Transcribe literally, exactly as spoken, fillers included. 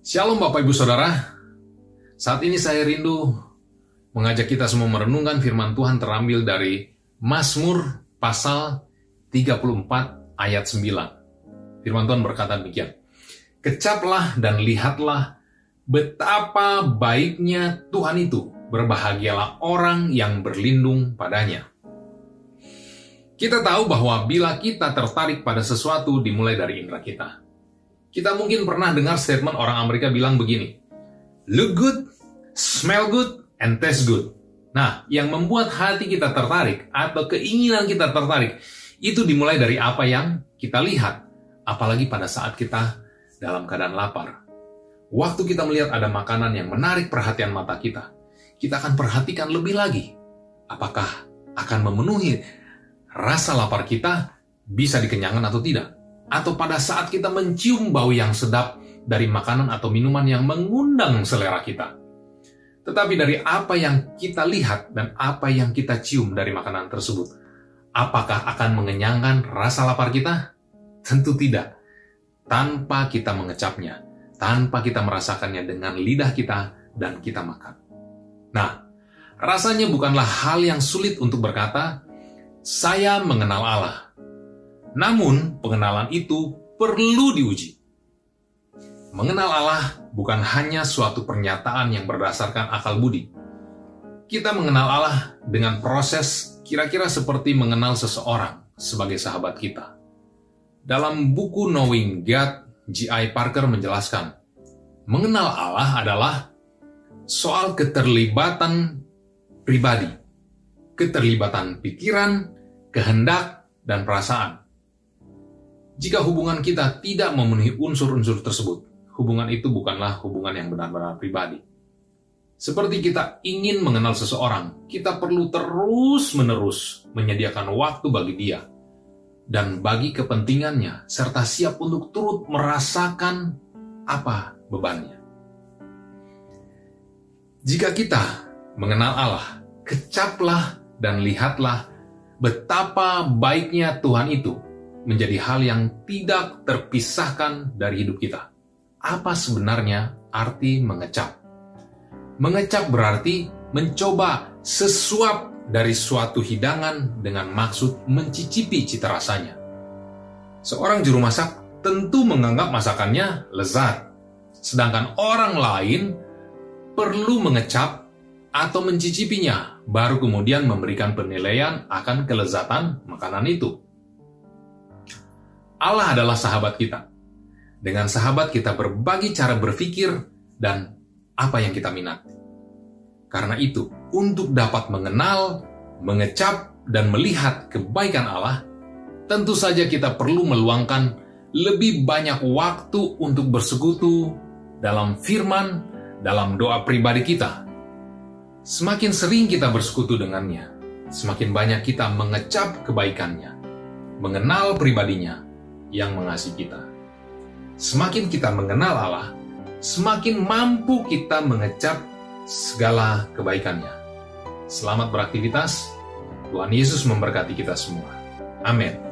Shalom Bapak Ibu Saudara. Saat ini saya rindu mengajak kita semua merenungkan firman Tuhan terambil dari Mazmur pasal tiga puluh empat ayat sembilan. Firman Tuhan berkata demikian. Kecaplah dan lihatlah betapa baiknya Tuhan itu, berbahagialah orang yang berlindung padanya. Kita tahu bahwa bila kita tertarik pada sesuatu dimulai dari indera kita. Kita mungkin pernah dengar statement orang Amerika bilang begini, look good, smell good, and taste good. Nah, yang membuat hati kita tertarik atau keinginan kita tertarik, itu dimulai dari apa yang kita lihat, apalagi pada saat kita dalam keadaan lapar. Waktu kita melihat ada makanan yang menarik perhatian mata kita, kita akan perhatikan lebih lagi, apakah akan memenuhi rasa lapar kita, bisa dikenyangkan atau tidak. Atau pada saat kita mencium bau yang sedap dari makanan atau minuman yang mengundang selera kita. Tetapi dari apa yang kita lihat dan apa yang kita cium dari makanan tersebut, apakah akan mengenyangkan rasa lapar kita? Tentu tidak. Tanpa kita mengecapnya, tanpa kita merasakannya dengan lidah kita dan kita makan. Nah, rasanya bukanlah hal yang sulit untuk berkata, saya mengenal Allah. Namun, pengenalan itu perlu diuji. Mengenal Allah bukan hanya suatu pernyataan yang berdasarkan akal budi. Kita mengenal Allah dengan proses kira-kira seperti mengenal seseorang sebagai sahabat kita. Dalam buku Knowing God, J I Parker menjelaskan, mengenal Allah adalah soal keterlibatan pribadi, keterlibatan pikiran, kehendak, dan perasaan. Jika hubungan kita tidak memenuhi unsur-unsur tersebut, hubungan itu bukanlah hubungan yang benar-benar pribadi. Seperti kita ingin mengenal seseorang, kita perlu terus-menerus menyediakan waktu bagi dia dan bagi kepentingannya, serta siap untuk turut merasakan apa bebannya. Jika kita mengenal Allah, kecaplah dan lihatlah betapa baiknya Tuhan itu, menjadi hal yang tidak terpisahkan dari hidup kita. Apa sebenarnya arti mengecap? Mengecap berarti mencoba sesuap dari suatu hidangan dengan maksud mencicipi cita rasanya. Seorang juru masak tentu menganggap masakannya lezat, sedangkan orang lain perlu mengecap atau mencicipinya, baru kemudian memberikan penilaian akan kelezatan makanan itu. Allah adalah sahabat kita. Dengan sahabat kita berbagi cara berpikir dan apa yang kita minati. Karena itu, untuk dapat mengenal, mengecap, dan melihat kebaikan Allah, tentu saja kita perlu meluangkan lebih banyak waktu untuk bersekutu dalam firman, dalam doa pribadi kita. Semakin sering kita bersekutu dengannya, semakin banyak kita mengecap kebaikannya, mengenal pribadinya, yang mengasihi kita. Semakin kita mengenal Allah, semakin mampu kita mengecap segala kebaikannya. Selamat beraktivitas. Tuhan Yesus memberkati kita semua. Amin.